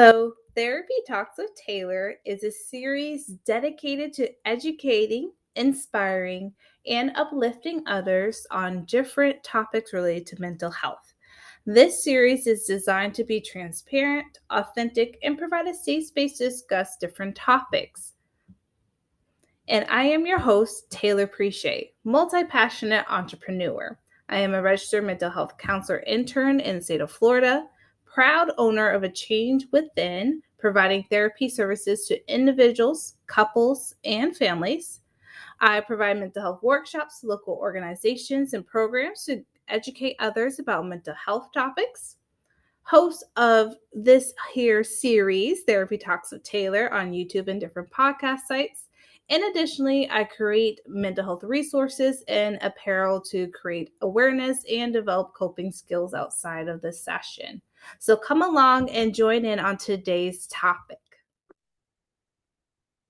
Hello, Therapy Talks with Taylor is a series dedicated to educating, inspiring, and uplifting others on different topics related to mental health. This series is designed to be transparent, authentic, and provide a safe space to discuss different topics. And I am your host, Taylor Preche, multi-passionate entrepreneur. I am a registered mental health counselor intern in the state of Florida, proud owner of A Change Within, providing therapy services to individuals, couples, and families. I provide mental health workshops to local organizations and programs to educate others about mental health topics. Host of this here series, Therapy Talks with Taylor, on YouTube and different podcast sites. And additionally, I create mental health resources and apparel to create awareness and develop coping skills outside of the session. So come along and join in on today's topic.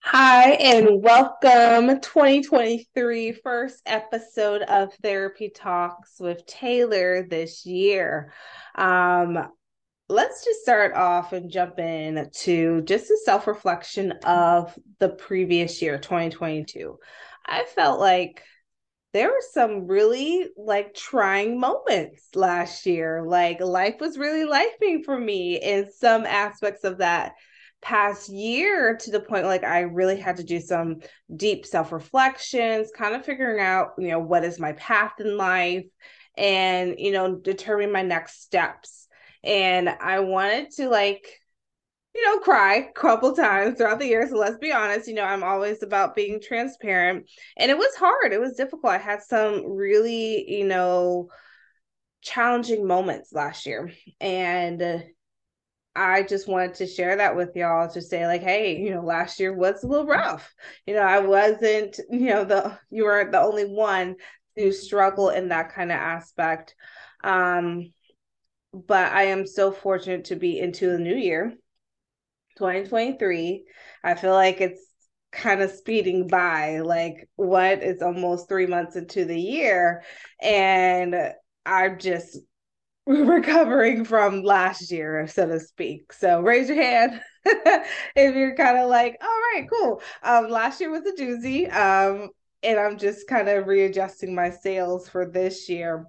Hi, and welcome 2023 first episode of Therapy Talks with Taylor this year. Let's just start off and jump in to just a self-reflection of the previous year, 2022. I felt like there were some really trying moments last year. Life was really lifing for me in some aspects of that past year, to the point I really had to do some deep self-reflections, kind of figuring out, what is my path in life and, determine my next steps. And I wanted to cry a couple times throughout the year. So let's be honest, I'm always about being transparent, and it was hard. It was difficult. I had some really, challenging moments last year. And I just wanted to share that with y'all to say hey, last year was a little rough. I wasn't, you weren't the only one to struggle in that kind of aspect. But I am so fortunate to be into the new year, 2023. I feel like it's kind of speeding by, it's almost 3 months into the year, and I'm just recovering from last year, so to speak. So raise your hand if you're kind of all right, cool. Last year was a doozy, and I'm just kind of readjusting my sails for this year.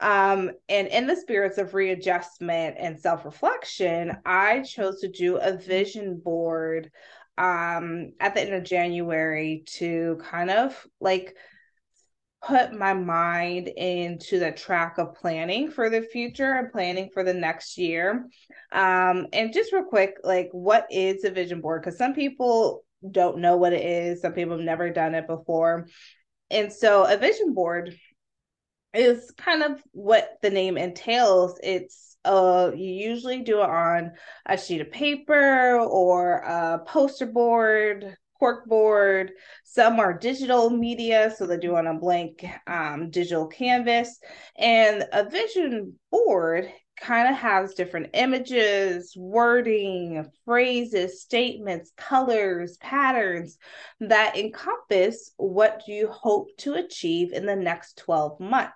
And in the spirits of readjustment and self-reflection, I chose to do a vision board at the end of January to kind of put my mind into the track of planning for the future and planning for the next year. And just real quick, what is a vision board? Because some people don't know what it is. Some people have never done it before. And so a vision board is kind of what the name entails. It's you usually do it on a sheet of paper or a poster board, cork board. Some are digital media, so they do on a blank digital canvas. And a vision board kind of has different images, wording, phrases, statements, colors, patterns that encompass what you hope to achieve in the next 12 months.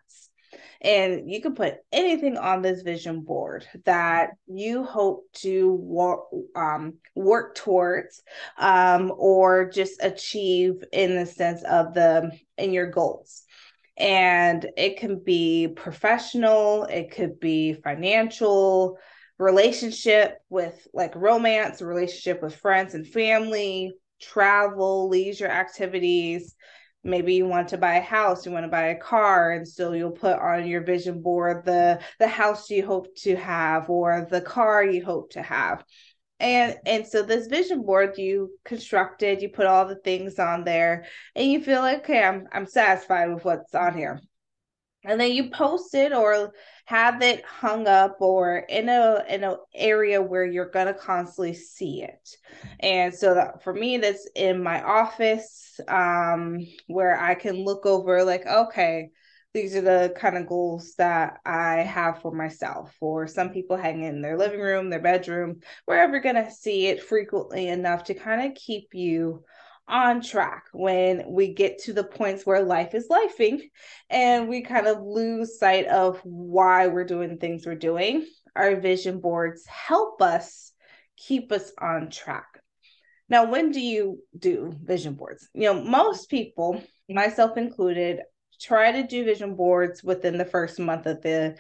And you can put anything on this vision board that you hope to work towards or just achieve in the sense of in your goals. And it can be professional, it could be financial, relationship with romance, relationship with friends and family, travel, leisure activities. Maybe you want to buy a house, you want to buy a car, and so you'll put on your vision board the house you hope to have or the car you hope to have. And so this vision board you constructed, you put all the things on there, and you feel okay, I'm satisfied with what's on here. And then you post it or have it hung up or in an area where you're going to constantly see it. And so that, for me, that's in my office, where I can look over okay, these are the kind of goals that I have for myself. Or some people hang it in their living room, their bedroom, wherever you're going to see it frequently enough to kind of keep you on track when we get to the points where life is lifing and we kind of lose sight of why we're doing the things we're doing. Our vision boards help us keep us on track. Now, when do you do vision boards? You know, most people, myself included, try to do vision boards within the first month of a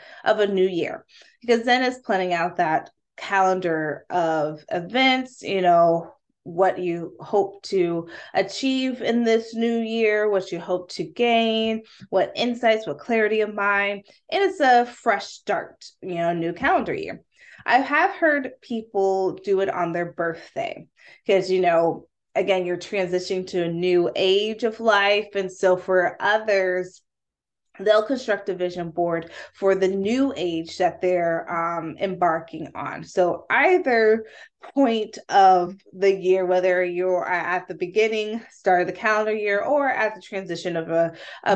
new year, because then it's planning out that calendar of events, you know, what you hope to achieve in this new year, what you hope to gain, what insights, what clarity of mind. And it's a fresh start, you know, new calendar year. I have heard people do it on their birthday because, you know, again, you're transitioning to a new age of life. And so for others, they'll construct a vision board for the new age that they're embarking on. So either point of the year, whether you're at the beginning, start of the calendar year, or at the transition of a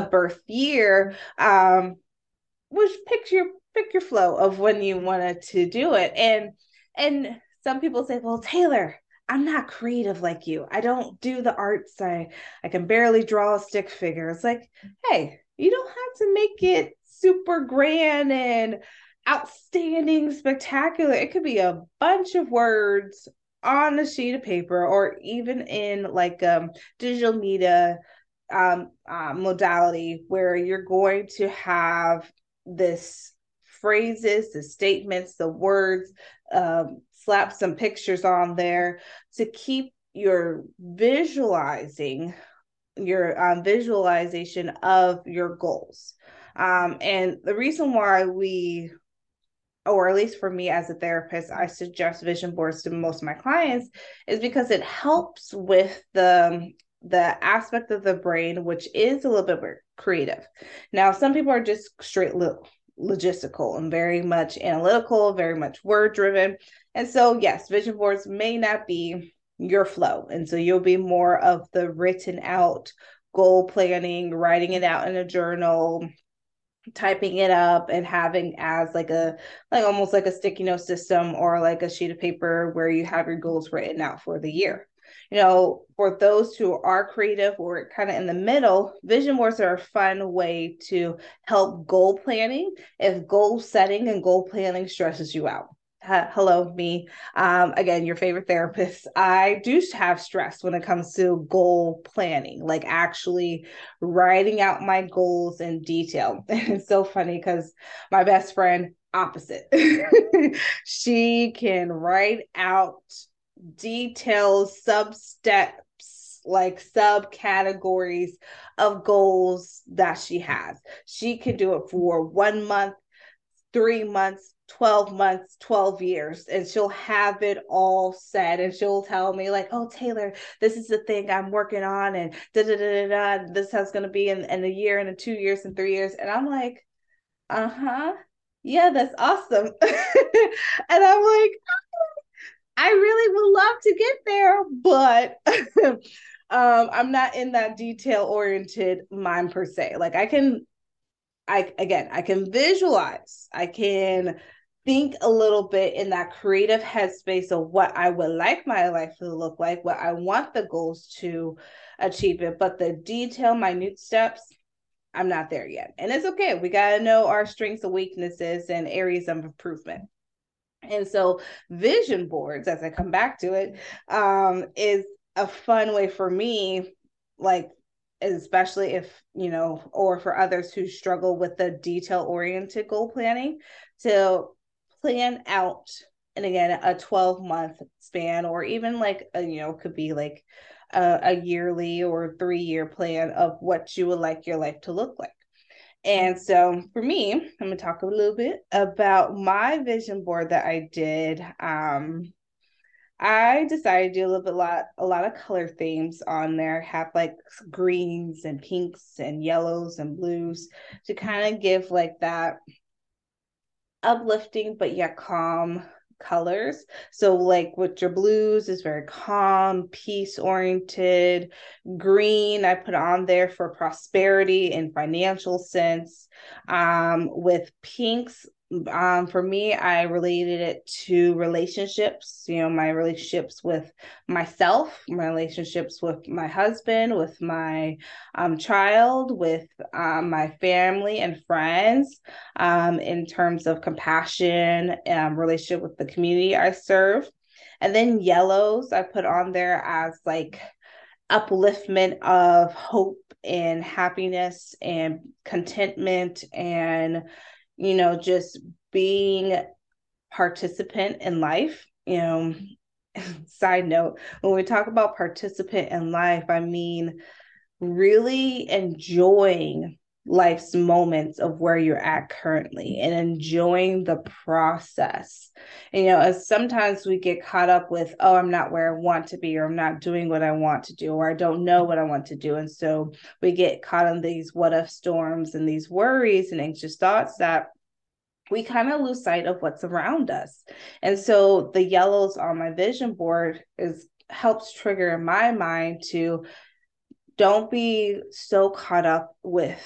birth year, which pick your flow of when you wanted to do it. And some people say, well, Taylor, I'm not creative like you. I don't do the arts. I can barely draw a stick figure. It's like, hey, you don't have to make it super grand and outstanding, spectacular. It could be a bunch of words on a sheet of paper, or even in like digital media modality, where you're going to have this phrases, the statements, the words, slap some pictures on there to keep your visualization of your goals. And the reason why we, or at least for me as a therapist, I suggest vision boards to most of my clients is because it helps with the aspect of the brain, which is a little bit more creative. Now, some people are just straight logistical and very much analytical, very much word driven. And so yes, vision boards may not be your flow. And so you'll be more of the written out goal planning, writing it out in a journal, typing it up, and having as almost like a sticky note system or like a sheet of paper where you have your goals written out for the year. You know, for those who are creative or kind of in the middle, vision boards are a fun way to help goal planning if goal setting and goal planning stresses you out. Hello, me. Again, your favorite therapist. I do have stress when it comes to goal planning, like actually writing out my goals in detail. It's so funny because my best friend, opposite, she can write out details, sub-steps, like sub-categories of goals that she has. She can do it for 1 month, 3 months, 12 months, 12 years, and she'll have it all set. And she'll tell me like, oh, Taylor, this is the thing I'm working on, and this is how it's going to be in a year and in 2 years and 3 years. And I'm like, uh-huh. Yeah, that's awesome. And I'm like, I really would love to get there, but I'm not in that detail oriented mind per se. Like I can visualize, I can think a little bit in that creative headspace of what I would like my life to look like, what I want the goals to achieve it, but the detail, minute steps, I'm not there yet. And it's okay. We got to know our strengths and weaknesses and areas of improvement. And so vision boards, as I come back to it, is a fun way for me, like, especially if, you know, or for others who struggle with the detail-oriented goal planning, to plan out, and again, a 12-month span, or even like, could be like a yearly or 3-year plan of what you would like your life to look like. And so for me, I'm going to talk a little bit about my vision board that I did. I decided to do a lot of color themes on there. Have like greens and pinks and yellows and blues to kind of give like that uplifting but yet calm colors. So like with your blues is very calm, peace oriented. Green I put on there for prosperity and financial sense. With pinks, for me, I related it to relationships, you know, my relationships with myself, my relationships with my husband, with my child, with my family and friends, in terms of compassion, relationship with the community I serve. And then yellows I put on there as like upliftment of hope and happiness and contentment and, you know, just being participant in life. You know, side note, when we talk about participant in life, I mean, really enjoying life's moments of where you're at currently and enjoying the process. And, you know, as sometimes we get caught up with, oh, I'm not where I want to be, or I'm not doing what I want to do, or I don't know what I want to do. And so we get caught in these what if storms and these worries and anxious thoughts that we kind of lose sight of what's around us. And so the yellows on my vision board is helps trigger in my mind to don't be so caught up with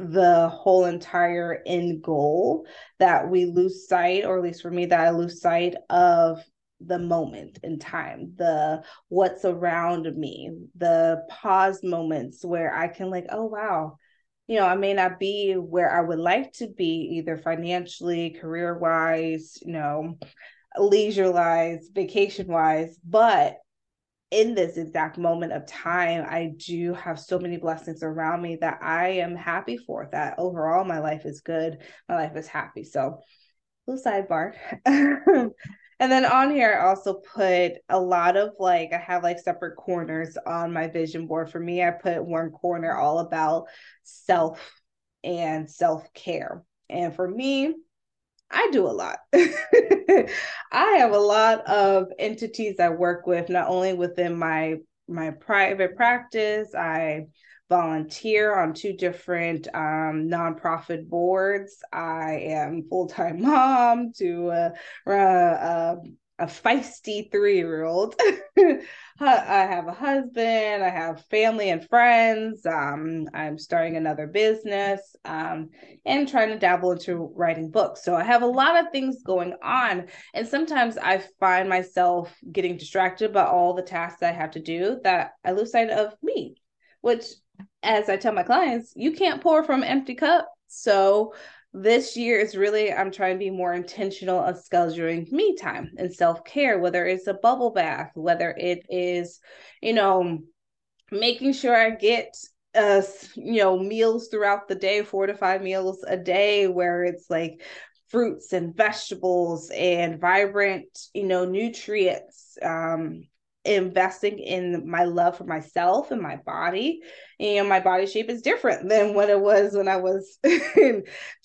the whole entire end goal that we lose sight, or at least for me, that I lose sight of the moment in time, the what's around me, the pause moments where I can like, oh, wow, you know, I may not be where I would like to be either financially, career-wise, you know, leisure-wise, vacation-wise, but in this exact moment of time, I do have so many blessings around me that I am happy for, that overall my life is good. My life is happy. So little sidebar. And then on here, I also put a lot of like, I have like separate corners on my vision board. For me, I put one corner all about self and self-care. And for me, I do a lot. I have a lot of entities I work with, not only within my private practice. I volunteer on 2 different nonprofit boards. I am full-time mom to a feisty 3-year-old. I have a husband, I have family and friends. I'm starting another business and trying to dabble into writing books. So I have a lot of things going on. And sometimes I find myself getting distracted by all the tasks I have to do that I lose sight of me, which, as I tell my clients, you can't pour from an empty cup. So this year is really, I'm trying to be more intentional of scheduling me time and self-care, whether it's a bubble bath, whether it is, you know, making sure I get, you know, meals throughout the day, 4 to 5 meals a day, where it's like fruits and vegetables and vibrant, you know, nutrients, investing in my love for myself and my body. And, you know, my body shape is different than what it was when I was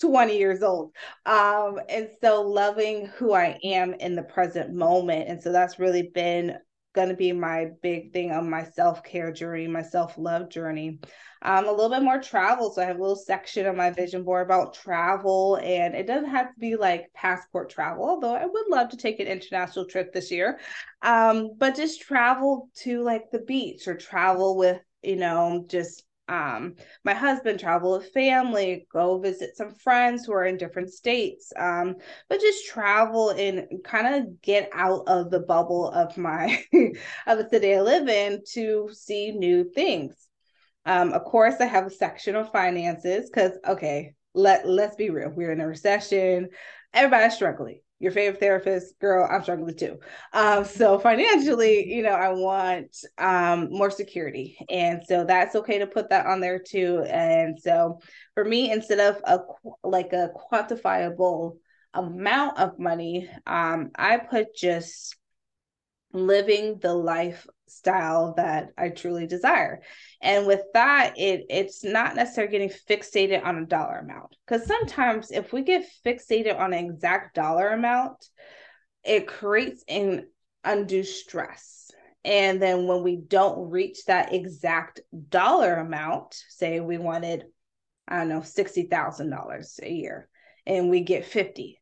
20 years old. And so loving who I am in the present moment. And so that's really been going to be my big thing on my self-care journey, my self-love journey. A little bit more travel. So I have a little section on my vision board about travel, and it doesn't have to be like passport travel, although I would love to take an international trip this year. But just travel to like the beach, or travel with, you know, just my husband, travel with family, go visit some friends who are in different states, but just travel and kind of get out of the bubble of my of the city I live in to see new things. Of course, I have a section on finances because, okay, let's be real, we're in a recession, everybody's struggling. Your favorite therapist, girl, I'm struggling too. So financially, you know, I want more security. And so that's okay to put that on there too. And so for me, instead of a quantifiable amount of money, I put just living the lifestyle that I truly desire. And with that, it's not necessarily getting fixated on a dollar amount, because sometimes if we get fixated on an exact dollar amount, it creates an undue stress. And then when we don't reach that exact dollar amount, say we wanted, I don't know, $60,000 a year, and we get 50.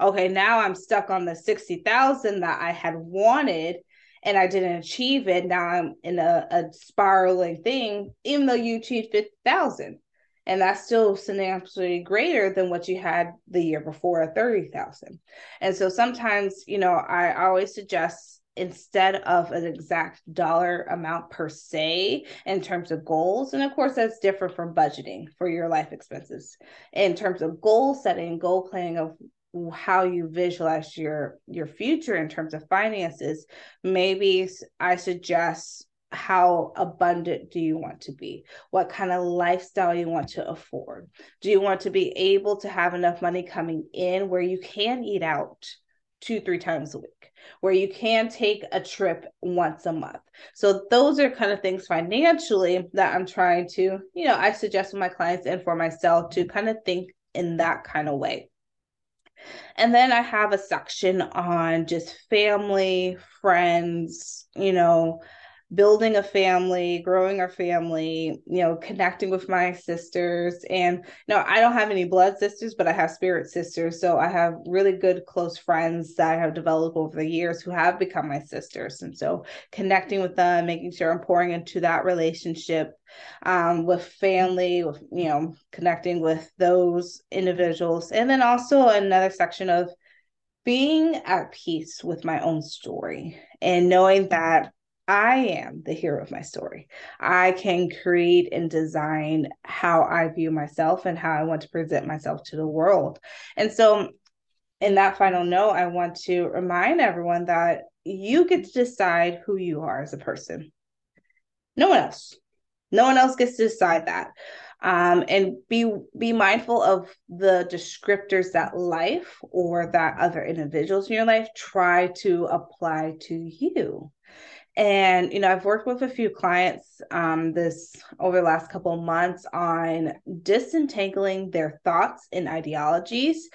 Okay, now I'm stuck on the 60,000 that I had wanted and I didn't achieve it. Now I'm in a spiraling thing, even though you achieved 50,000, and that's still significantly greater than what you had the year before at 30,000. And so sometimes, you know, I always suggest, instead of an exact dollar amount per se in terms of goals, and of course that's different from budgeting for your life expenses, in terms of goal setting, goal planning of how you visualize your future in terms of finances, maybe I suggest how abundant do you want to be? What kind of lifestyle you want to afford? Do you want to be able to have enough money coming in where you can eat out 2-3 times a week, where you can take a trip once a month? So those are kind of things financially that I'm trying to, you know, I suggest with my clients and for myself to kind of think in that kind of way. And then I have a section on just family, friends, you know, building a family, growing our family, you know, connecting with my sisters. And no, I don't have any blood sisters, but I have spirit sisters. So I have really good close friends that I have developed over the years who have become my sisters. And so connecting with them, making sure I'm pouring into that relationship, with family, with, you know, connecting with those individuals. And then also another section of being at peace with my own story and knowing that I am the hero of my story. I can create and design how I view myself and how I want to present myself to the world. And so in that final note, I want to remind everyone that you get to decide who you are as a person. No one else. No one else gets to decide that. And be mindful of the descriptors that life or that other individuals in your life try to apply to you. And, you know, I've worked with a few clients over the last couple of months on disentangling their thoughts and ideologies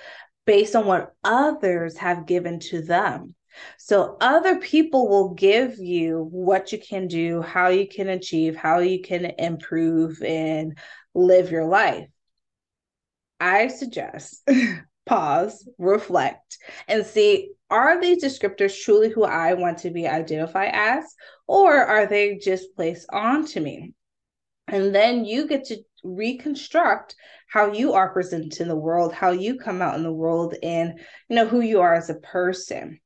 based on what others have given to them. So other people will give you what you can do, how you can achieve, how you can improve and live your life. I suggest pause, reflect, and see, are these descriptors truly who I want to be identified as, or are they just placed onto me? And then you get to reconstruct how you are presented in the world, how you come out in the world, and, you know, who you are as a person.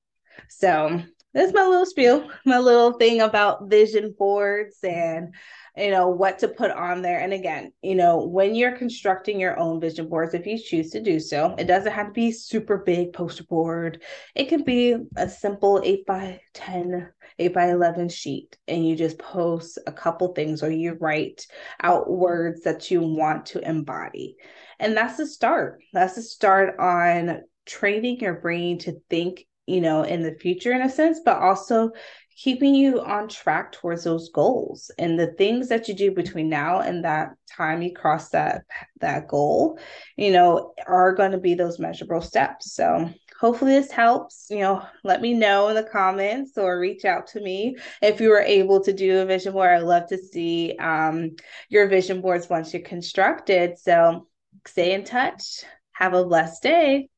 So that's my little spiel, my little thing about vision boards and, you know, what to put on there. And again, you know, when you're constructing your own vision boards, if you choose to do so, it doesn't have to be super big poster board. It can be a simple 8x10, 8x11 sheet, and you just post a couple things or you write out words that you want to embody. And that's the start. That's the start on training your brain to think, you know, in the future in a sense, but also keeping you on track towards those goals. And the things that you do between now and that time you cross that goal, you know, are going to be those measurable steps. So hopefully this helps. You know, let me know in the comments or reach out to me if you were able to do a vision board. I love to see your vision boards once you're constructed. So stay in touch. Have a blessed day.